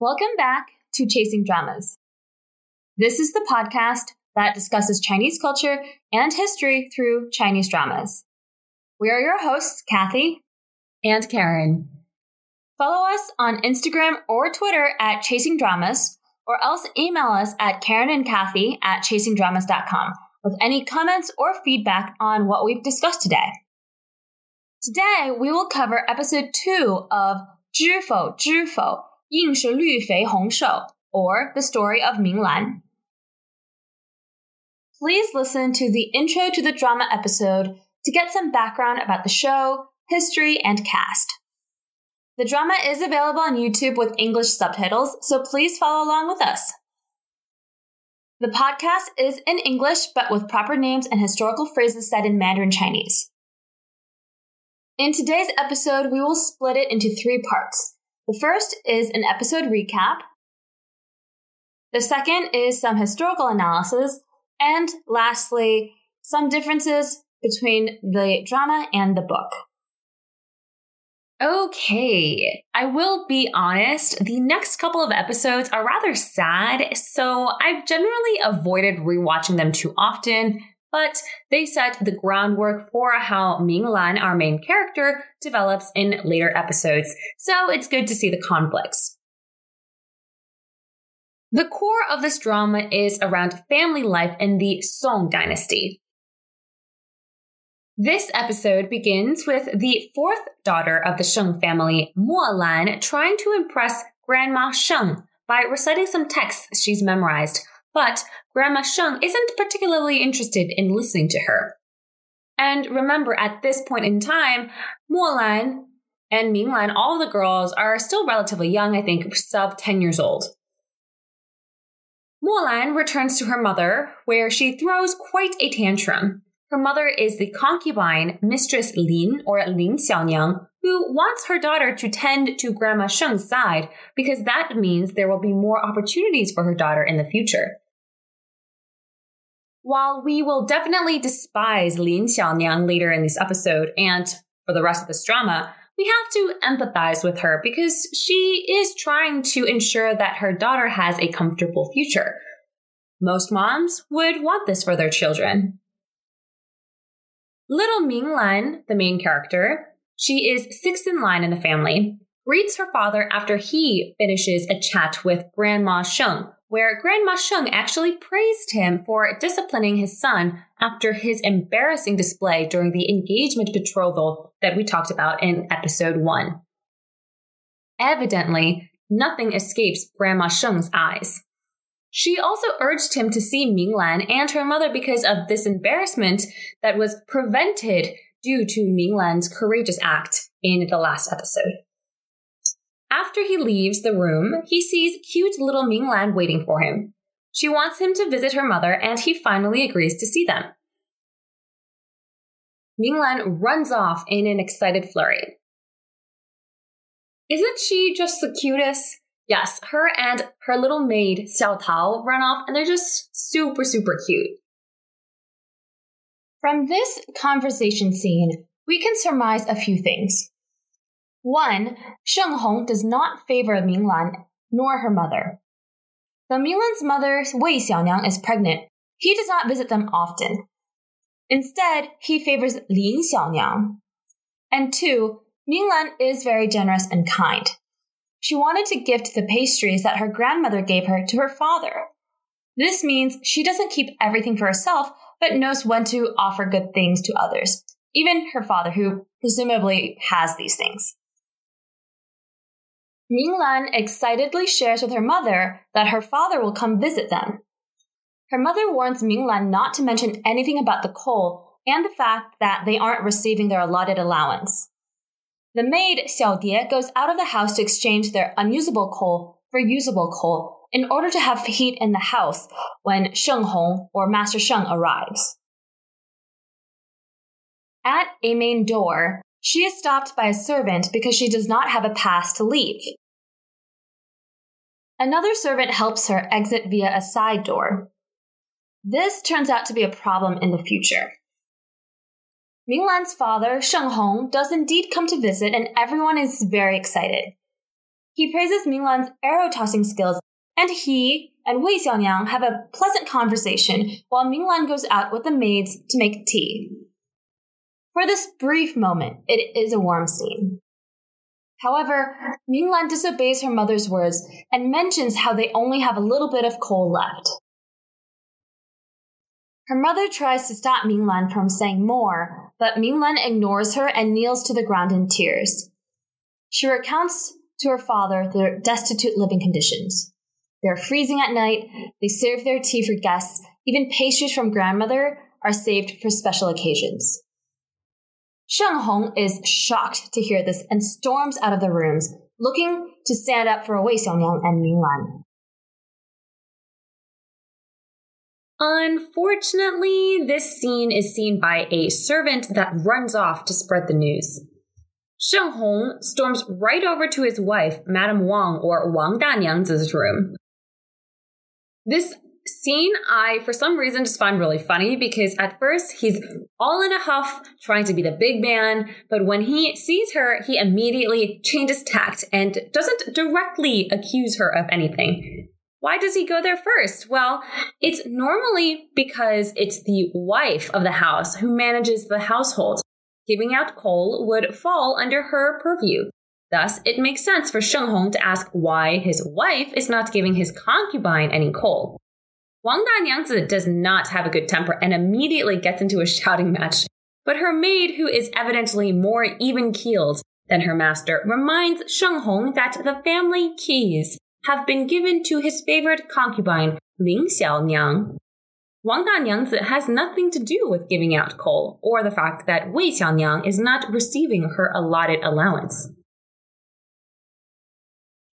Welcome back to Chasing Dramas. This is the podcast that discusses Chinese culture and history through Chinese dramas. We are your hosts, Kathy and Karen. Follow us on Instagram or Twitter at Chasing Dramas, or else email us at KarenandKathy@chasingdramas.com with any comments or feedback on what we've discussed today. Today, we will cover episode 2 of Zhi fo, Ying Sho Liu Fei Hong Sho, or The Story of Minglan. Please listen to the intro to the drama episode to get some background about the show, history, and cast. The drama is available on YouTube with English subtitles, so please follow along with us. The podcast is in English, but with proper names and historical phrases said in Mandarin Chinese. In today's episode, we will split it into 3 parts. The first is an episode recap. The second is some historical analysis. And lastly, some differences between the drama and the book. Okay, I will be honest, the next couple of episodes are rather sad, so I've generally avoided rewatching them too often, but they set the groundwork for how Minglan, our main character, develops in later episodes, so it's good to see the conflicts. The core of this drama is around family life in the Song Dynasty. This episode begins with the 4th daughter of the Sheng family, Mo Lan, trying to impress Grandma Sheng by reciting some texts she's memorized, but Grandma Sheng isn't particularly interested in listening to her. And remember, at this point in time, Mo Lan and Minglan, all the girls, are still relatively young, I think sub 10 years old. Mo Lan returns to her mother, where she throws quite a tantrum. Her mother is the concubine, Mistress Lin, or Lin Xiaoniang, who wants her daughter to tend to Grandma Sheng's side because that means there will be more opportunities for her daughter in the future. While we will definitely despise Lin Xiaoniang later in this episode and for the rest of this drama, we have to empathize with her because she is trying to ensure that her daughter has a comfortable future. Most moms would want this for their children. Little Minglan, the main character, she is 6th in line in the family, greets her father after he finishes a chat with Grandma Sheng, where Grandma Sheng actually praised him for disciplining his son after his embarrassing display during the engagement betrothal that we talked about in episode 1. Evidently, nothing escapes Grandma Sheng's eyes. She also urged him to see Minglan and her mother because of this embarrassment that was prevented due to Minglan's courageous act in the last episode. After he leaves the room, he sees cute little Minglan waiting for him. She wants him to visit her mother, and he finally agrees to see them. Minglan runs off in an excited flurry. Isn't she just the cutest? Yes, her and her little maid, Xiao Tao, run off, and they're just super, super cute. From this conversation scene, we can surmise a few things. 1. Sheng Hong does not favor Minglan, nor her mother. Though Minglan's mother, Wei Xiaoniang, is pregnant, he does not visit them often. Instead, he favors Lin Xiaoniang. And 2. Minglan is very generous and kind. She wanted to gift the pastries that her grandmother gave her to her father. This means she doesn't keep everything for herself, but knows when to offer good things to others, even her father, who presumably has these things. Minglan excitedly shares with her mother that her father will come visit them. Her mother warns Minglan not to mention anything about the coal and the fact that they aren't receiving their allotted allowance. The maid, Xiao Die, goes out of the house to exchange their unusable coal for usable coal in order to have heat in the house when Sheng Hong, or Master Sheng, arrives. At a main door, she is stopped by a servant because she does not have a pass to leave. Another servant helps her exit via a side door. This turns out to be a problem in the future. Minglan's father, Sheng Hong, does indeed come to visit, and everyone is very excited. He praises Minglan's arrow-tossing skills, and he and Wei Xiaoniang have a pleasant conversation while Minglan goes out with the maids to make tea. For this brief moment, it is a warm scene. However, Minglan disobeys her mother's words and mentions how they only have a little bit of coal left. Her mother tries to stop Minglan from saying more, but Minglan ignores her and kneels to the ground in tears. She recounts to her father their destitute living conditions. They're freezing at night, they serve their tea for guests, even pastries from grandmother are saved for special occasions. Sheng Hong is shocked to hear this and storms out of the rooms, looking to stand up for Wei Xiaoniang and Minglan. Unfortunately, this scene is seen by a servant that runs off to spread the news. Sheng Hong storms right over to his wife, Madame Wang, or Wang Danyang's room. This scene I, for some reason, just find really funny because at first he's all in a huff, trying to be the big man, but when he sees her, he immediately changes tact and doesn't directly accuse her of anything. Why does he go there first? Well, it's normally because it's the wife of the house who manages the household. Giving out coal would fall under her purview. Thus, it makes sense for Sheng Hong to ask why his wife is not giving his concubine any coal. Wang Danyang does not have a good temper and immediately gets into a shouting match. But her maid, who is evidently more even-keeled than her master, reminds Sheng Hong that the family keys have been given to his favorite concubine, Lin Xiaoniang. Wang Danyang has nothing to do with giving out coal or the fact that Wei Xiaoniang is not receiving her allotted allowance.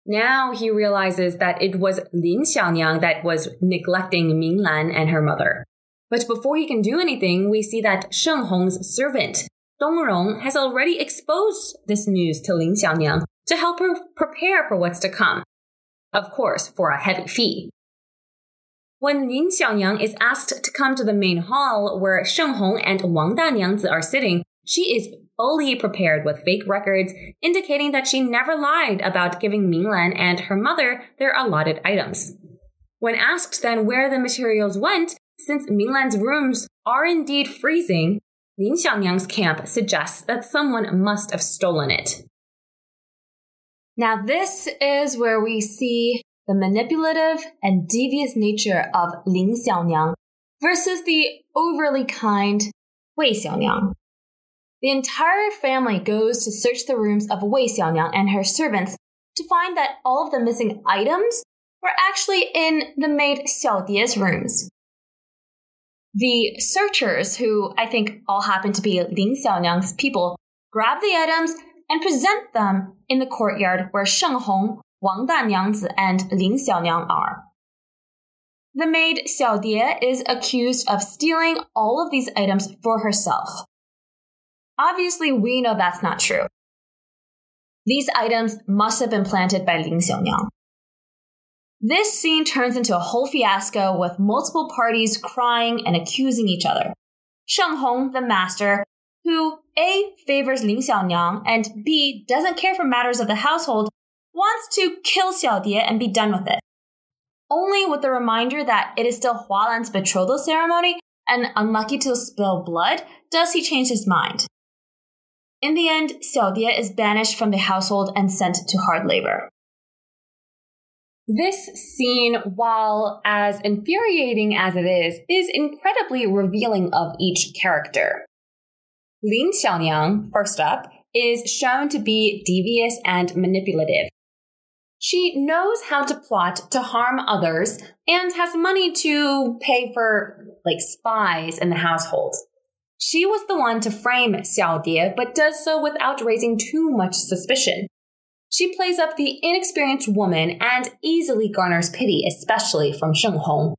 Now he realizes that it was Lin Xiaoniang that was neglecting Minglan and her mother. But before he can do anything, we see that Sheng Hong's servant, Dongrong, has already exposed this news to Lin Xiaoniang to help her prepare for what's to come. Of course, for a heavy fee. When Lin Xiaoniang is asked to come to the main hall where Sheng Hong and Wang Danyang are sitting, she is fully prepared with fake records, indicating that she never lied about giving Minglan and her mother their allotted items. When asked then where the materials went, since Minglan's rooms are indeed freezing, Lin Xiaoniang's camp suggests that someone must have stolen it. Now this is where we see the manipulative and devious nature of Lin Xiaoniang versus the overly kind Wei Xiaoniang. The entire family goes to search the rooms of Wei Xiaoniang and her servants to find that all of the missing items were actually in the maid Xiao Die's rooms. The searchers, who I think all happen to be Lin Xiaoniang's people, grab the items and present them in the courtyard where Sheng Hong, Wang Danyang, and Lin Xiaoniang are. The maid Xiao Die is accused of stealing all of these items for herself. Obviously, we know that's not true. These items must have been planted by Lin Xiaoniang. This scene turns into a whole fiasco with multiple parties crying and accusing each other. Sheng Hong, the master, who A, favors Lin Xiaoniang, and B, doesn't care for matters of the household, wants to kill Xiao Die and be done with it. Only with the reminder that it is still Hua Lan's betrothal ceremony and unlucky to spill blood, does he change his mind. In the end, Xiao Die is banished from the household and sent to hard labor. This scene, while as infuriating as it is incredibly revealing of each character. Lin Xiaoniang, first up, is shown to be devious and manipulative. She knows how to plot to harm others and has money to pay for, spies in the household. She was the one to frame Xiao Die, but does so without raising too much suspicion. She plays up the inexperienced woman and easily garners pity, especially from Sheng Hong.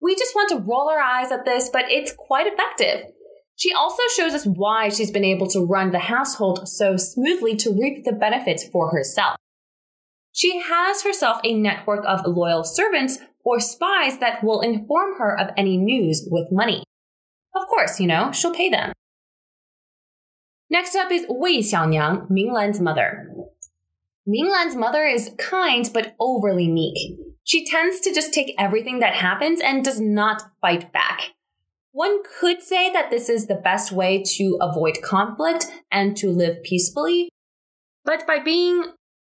We just want to roll our eyes at this, but it's quite effective. She also shows us why she's been able to run the household so smoothly to reap the benefits for herself. She has herself a network of loyal servants or spies that will inform her of any news with money. Of course, she'll pay them. Next up is Wei Xiaoniang, Minglan's mother. Minglan's mother is kind but overly meek. She tends to just take everything that happens and does not fight back. One could say that this is the best way to avoid conflict and to live peacefully, but by being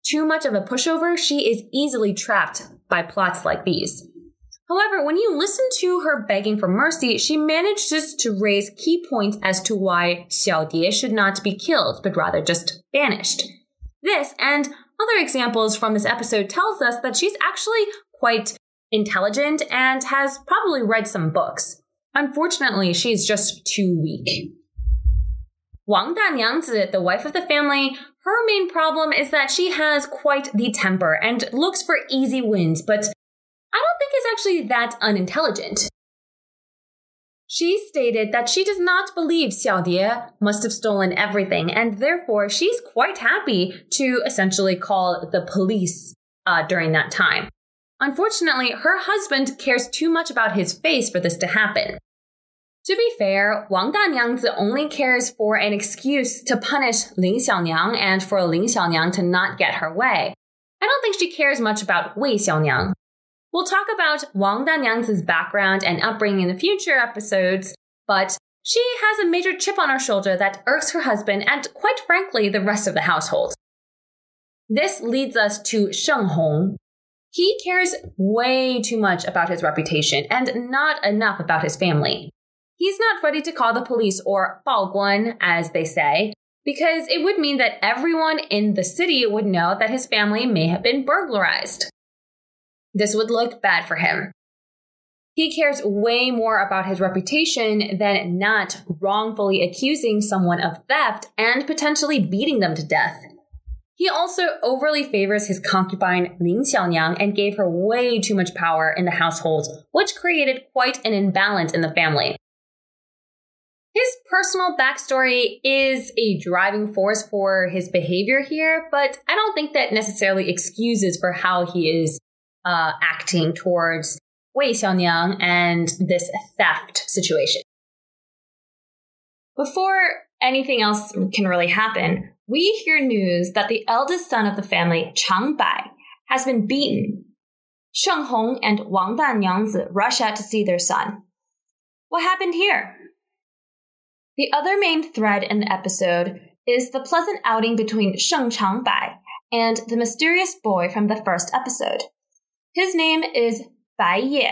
too much of a pushover, she is easily trapped by plots like these. However, when you listen to her begging for mercy, she manages to raise key points as to why Xiao Die should not be killed, but rather just banished. This and other examples from this episode tells us that she's actually quite intelligent and has probably read some books. Unfortunately, she's just too weak. Wang Danyang, the wife of the family, her main problem is that she has quite the temper and looks for easy wins, but I don't think is actually that unintelligent. She stated that she does not believe Xiao Die must have stolen everything, and therefore she's quite happy to essentially call the police during that time. Unfortunately, her husband cares too much about his face for this to happen. To be fair, Wang Danyang only cares for an excuse to punish Lin Xiaoniang and for Lin Xiaoniang to not get her way. I don't think she cares much about Wei Xiaoniang. We'll talk about Wang Danyang's background and upbringing in the future episodes, but she has a major chip on her shoulder that irks her husband and, quite frankly, the rest of the household. This leads us to Sheng Hong. He cares way too much about his reputation and not enough about his family. He's not ready to call the police, or Bao Guan, as they say, because it would mean that everyone in the city would know that his family may have been burglarized. This would look bad for him. He cares way more about his reputation than not wrongfully accusing someone of theft and potentially beating them to death. He also overly favors his concubine Lin Xiaoniang and gave her way too much power in the household, which created quite an imbalance in the family. His personal backstory is a driving force for his behavior here, but I don't think that necessarily excuses for how he is acting towards Wei Xiaoniang and this theft situation. Before anything else can really happen, we hear news that the eldest son of the family, Chang Bai, has been beaten. Sheng Hong and Wang Danyang rush out to see their son. What happened here? The other main thread in the episode is the pleasant outing between Sheng Chang Bai and the mysterious boy from the first episode. His name is Bai Ye.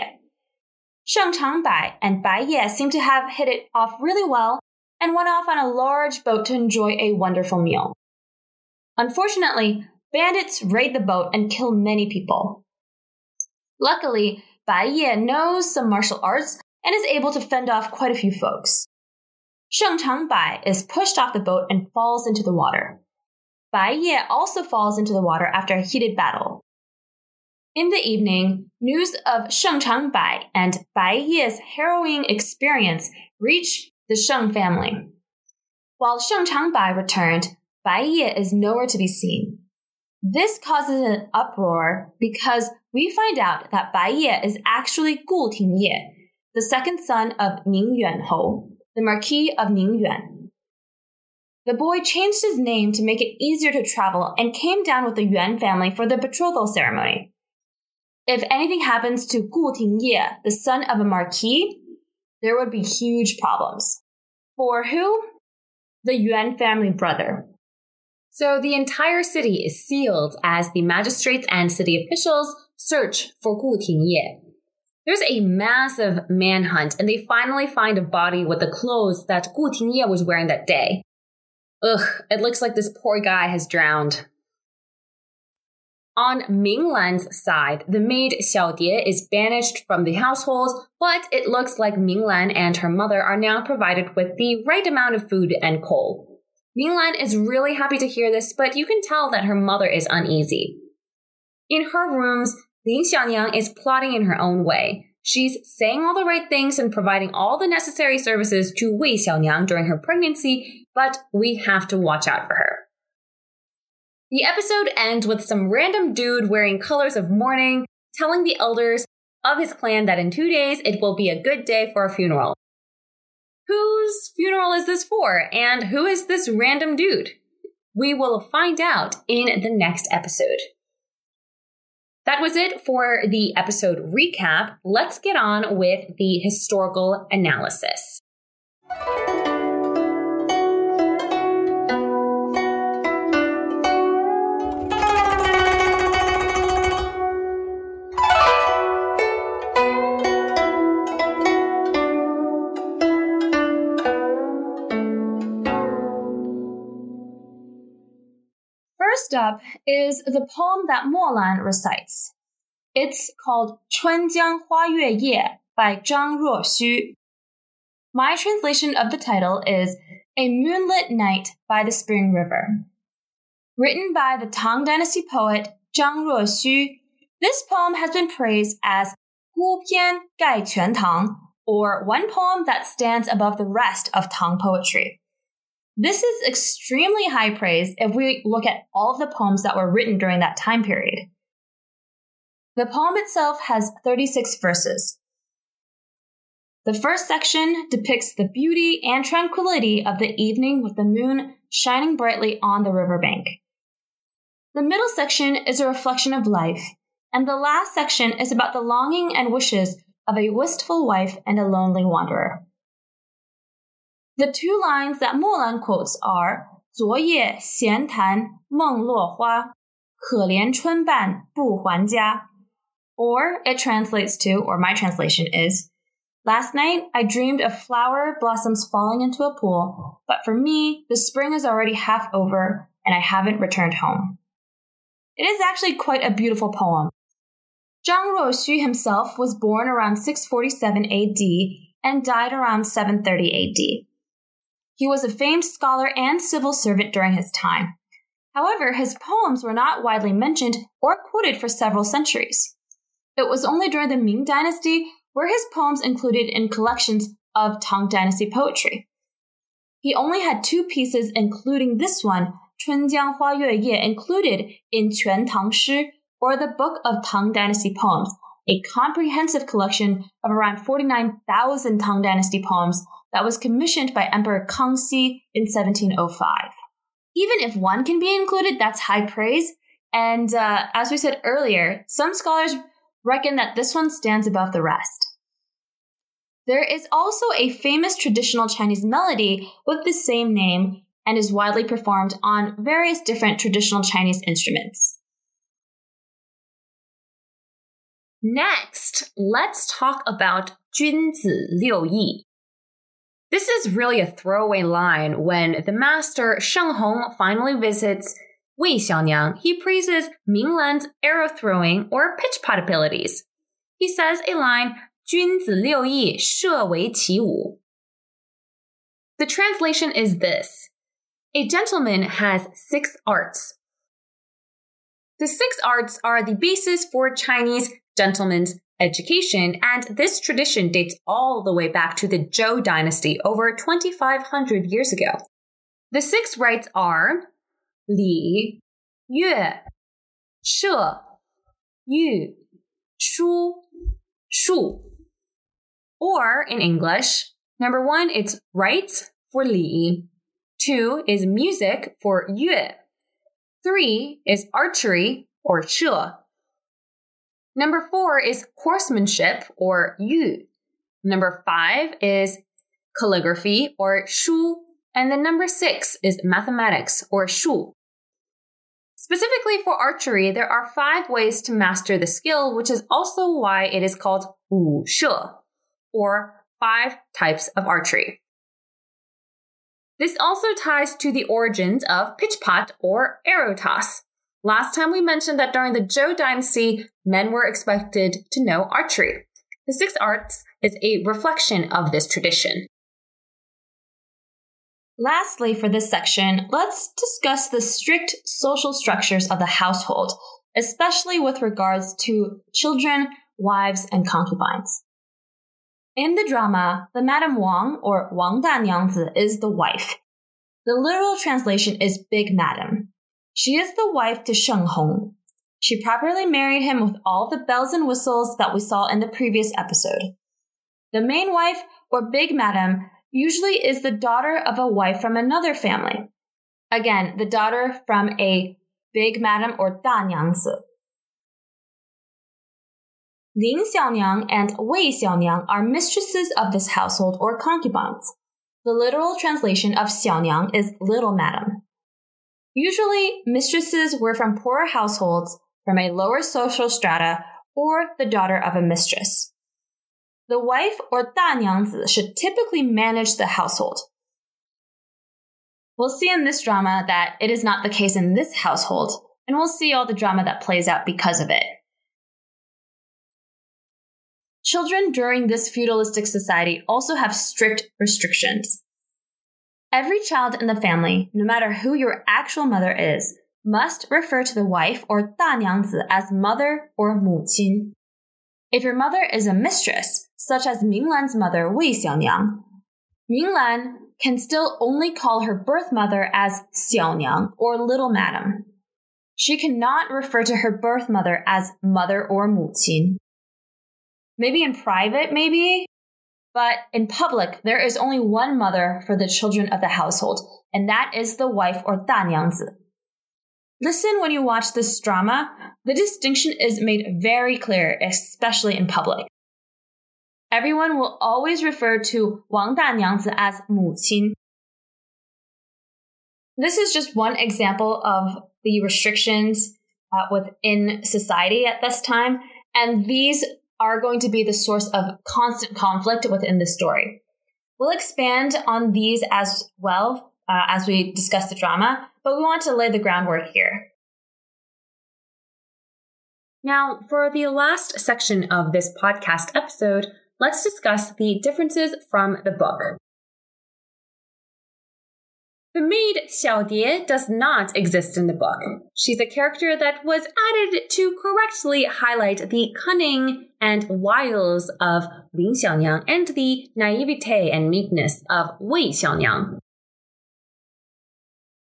Sheng Chang Bai and Bai Ye seem to have hit it off really well and went off on a large boat to enjoy a wonderful meal. Unfortunately, bandits raid the boat and kill many people. Luckily, Bai Ye knows some martial arts and is able to fend off quite a few folks. Sheng Chang Bai is pushed off the boat and falls into the water. Bai Ye also falls into the water after a heated battle. In the evening, news of Sheng Chang Bai and Bai Ye's harrowing experience reached the Sheng family. While Sheng Chang Bai returned, Bai Ye is nowhere to be seen. This causes an uproar because we find out that Bai Ye is actually Gu Tingye, the second son of Ning Yuanhou, the Marquis of Ning Yuan. The boy changed his name to make it easier to travel and came down with the Yuan family for the betrothal ceremony. If anything happens to Gu Tingye, the son of a marquis, there would be huge problems. For who? The Yuan family brother. So the entire city is sealed as the magistrates and city officials search for Gu Tingye. There's a massive manhunt, and they finally find a body with the clothes that Gu Tingye was wearing that day. Ugh, it looks like this poor guy has drowned. On Minglan's side, the maid Xiao Die is banished from the household, but it looks like Minglan and her mother are now provided with the right amount of food and coal. Minglan is really happy to hear this, but you can tell that her mother is uneasy. In her rooms, Lin Xiaoniang is plotting in her own way. She's saying all the right things and providing all the necessary services to Wei Xiaoniang during her pregnancy, but we have to watch out for her. The episode ends with some random dude wearing colors of mourning, telling the elders of his clan that in 2 days it will be a good day for a funeral. Whose funeral is this for, and who is this random dude? We will find out in the next episode. That was it for the episode recap. Let's get on with the historical analysis. First up is the poem that Mo Lan recites. It's called Chun Jiang Hua Yue Ye by Zhang Ruoxu. My translation of the title is A Moonlit Night by the Spring River. Written by the Tang Dynasty poet Zhang Ruoxu, this poem has been praised as Gu Pian Gai Quan Tang, or one poem that stands above the rest of Tang poetry. This is extremely high praise if we look at all of the poems that were written during that time period. The poem itself has 36 verses. The first section depicts the beauty and tranquility of the evening with the moon shining brightly on the riverbank. The middle section is a reflection of life, and the last section is about the longing and wishes of a wistful wife and a lonely wanderer. The two lines that Mo Lan quotes are 昨夜 闲谈 梦落花 可怜春半不还家, or it translates to, or my translation is, last night I dreamed of flower blossoms falling into a pool, but for me, the spring is already half over and I haven't returned home. It is actually quite a beautiful poem. Zhang Ruoxu himself was born around 647 AD and died around 730 AD. He was a famed scholar and civil servant during his time. However, his poems were not widely mentioned or quoted for several centuries. It was only during the Ming Dynasty where his poems included in collections of Tang Dynasty poetry. He only had two pieces, including this one, Chun Jiang Hua Yue Ye, included in Quan Tang Shi, or the Book of Tang Dynasty Poems, a comprehensive collection of around 49,000 Tang Dynasty poems that was commissioned by Emperor Kangxi in 1705. Even if one can be included, that's high praise. And as we said earlier, some scholars reckon that this one stands above the rest. There is also a famous traditional Chinese melody with the same name and is widely performed on various different traditional Chinese instruments. Next, let's talk about 君子 六艺. This is really a throwaway line. When the master Sheng Hong finally visits Wei Xiaoniang, he praises Minglan's arrow-throwing or pitch-pot abilities. He says a line, 君子六艺, 射为其五. The translation is this. A gentleman has six arts. The six arts are the basis for Chinese gentlemen's education, and this tradition dates all the way back to the Zhou Dynasty over 2,500 years ago. The six rites are Li, Yue, She, Yu, Shu, Shu. Or in English, number one, it's rites for Li. Two is music for Yue. Three is archery or She. Number four is horsemanship, or Yu. Number five is calligraphy, or Shu. And then number six is mathematics, or Shu. Specifically for archery, there are five ways to master the skill, which is also why it is called Wu She, or five types of archery. This also ties to the origins of pitch pot, or arrow toss. Last time we mentioned that during the Zhou Dynasty, men were expected to know archery. The six arts is a reflection of this tradition. Lastly, for this section, let's discuss the strict social structures of the household, especially with regards to children, wives, and concubines. In the drama, the Madam Wang, or Wang Danyang, is the wife. The literal translation is Big Madam. She is the wife to Sheng Hong. She properly married him with all the bells and whistles that we saw in the previous episode. The main wife, or Big Madam, usually is the daughter of a wife from another family. Again, the daughter from a big madam or danyangzi. Lin Xiaoniang and Wei Xiaoniang are mistresses of this household or concubines. The literal translation of Xiaoniang is little madam. Usually, mistresses were from poorer households, from a lower social strata, or the daughter of a mistress. The wife or danyangzi should typically manage the household. We'll see in this drama that it is not the case in this household, and we'll see all the drama that plays out because of it. Children during this feudalistic society also have strict restrictions. Every child in the family, no matter who your actual mother is, must refer to the wife or danyangzi as mother or muqin. If your mother is a mistress, such as Minglan's mother Wei Xiaoniang, Minglan can still only call her birth mother as Xiaoniang or little madam. She cannot refer to her birth mother as mother or muqin. Maybe in private, maybe? But in public, there is only one mother for the children of the household, and that is the wife or danyangzi. Listen when you watch this drama. The distinction is made very clear, especially in public. Everyone will always refer to Wang Danyangzi as muqin. This is just one example of the restrictions within society at this time, and these are going to be the source of constant conflict within the story. We'll expand on these as well as we discuss the drama, but we want to lay the groundwork here. Now, for the last section of this podcast episode, let's discuss the differences from the book. The maid Xiao Die does not exist in the book. She's a character that was added to correctly highlight the cunning and wiles of Lin Xiaoniang and the naivete and meekness of Wei Xiaoniang.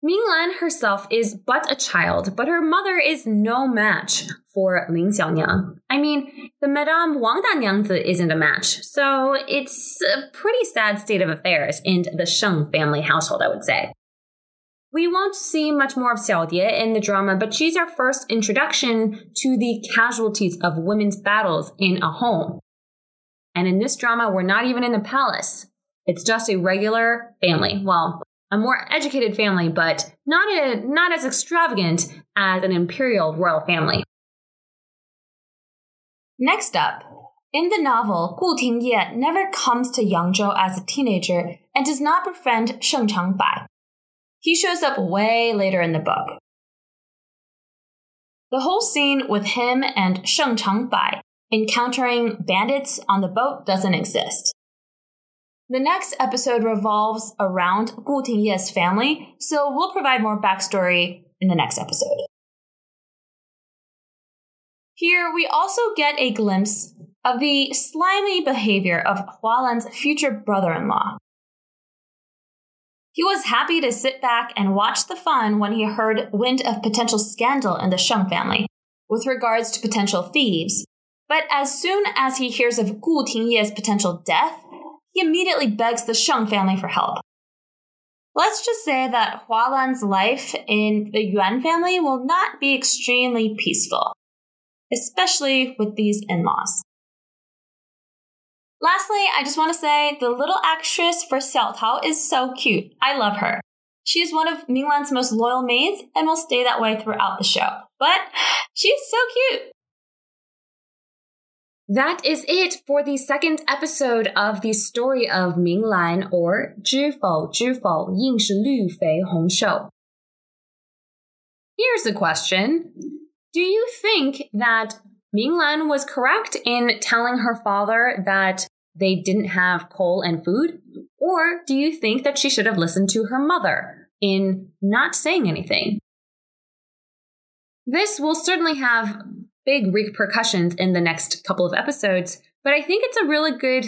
Minglan herself is but a child, but her mother is no match for Lin Xiaoniang. I mean, the Madame Wang Danyangzi isn't a match, so it's a pretty sad state of affairs in the Sheng family household, I would say. We won't see much more of Xiao Die in the drama, but she's our first introduction to the casualties of women's battles in a home. And in this drama, we're not even in the palace. It's just a regular family. Well, a more educated family, but not as extravagant as an imperial royal family. Next up, in the novel, Gu Tingye never comes to Yangzhou as a teenager and does not befriend Sheng Chang Bai. He shows up way later in the book. The whole scene with him and Sheng Chang Bai encountering bandits on the boat doesn't exist. The next episode revolves around Gu Tingye's family, so we'll provide more backstory in the next episode. Here, we also get a glimpse of the slimy behavior of Hua Lan's future brother-in-law. He was happy to sit back and watch the fun when he heard wind of potential scandal in the Sheng family, with regards to potential thieves. But as soon as he hears of Gu Tingye's potential death, he immediately begs the Sheng family for help. Let's just say that Hua Lan's life in the Yuan family will not be extremely peaceful, especially with these in-laws. Lastly, I just want to say the little actress for Xiao Tao is so cute. I love her. She is one of Minglan's most loyal maids and will stay that way throughout the show. But she's so cute! That is it for the second episode of The Story of Minglan, or Zhi fo, Ying Sho Liu Fei Hong Sho. Here's a question. Do you think that Minglan was correct in telling her father that they didn't have coal and food? Or do you think that she should have listened to her mother in not saying anything? This will certainly have big repercussions in the next couple of episodes, but I think it's a really good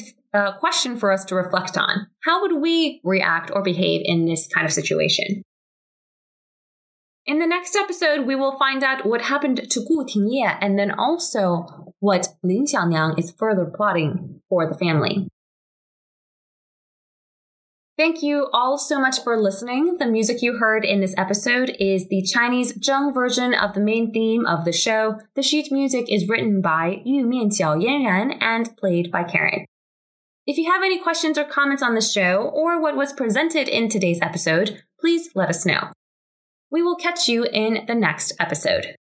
question for us to reflect on. How would we react or behave in this kind of situation? In the next episode, we will find out what happened to Gu Tingye and then also what Lin Xiaoniang is further plotting for the family. Thank you all so much for listening. The music you heard in this episode is the Chinese Zheng version of the main theme of the show. The sheet music is written by Yu Mianxiao Yanran and played by Karen. If you have any questions or comments on the show or what was presented in today's episode, please let us know. We will catch you in the next episode.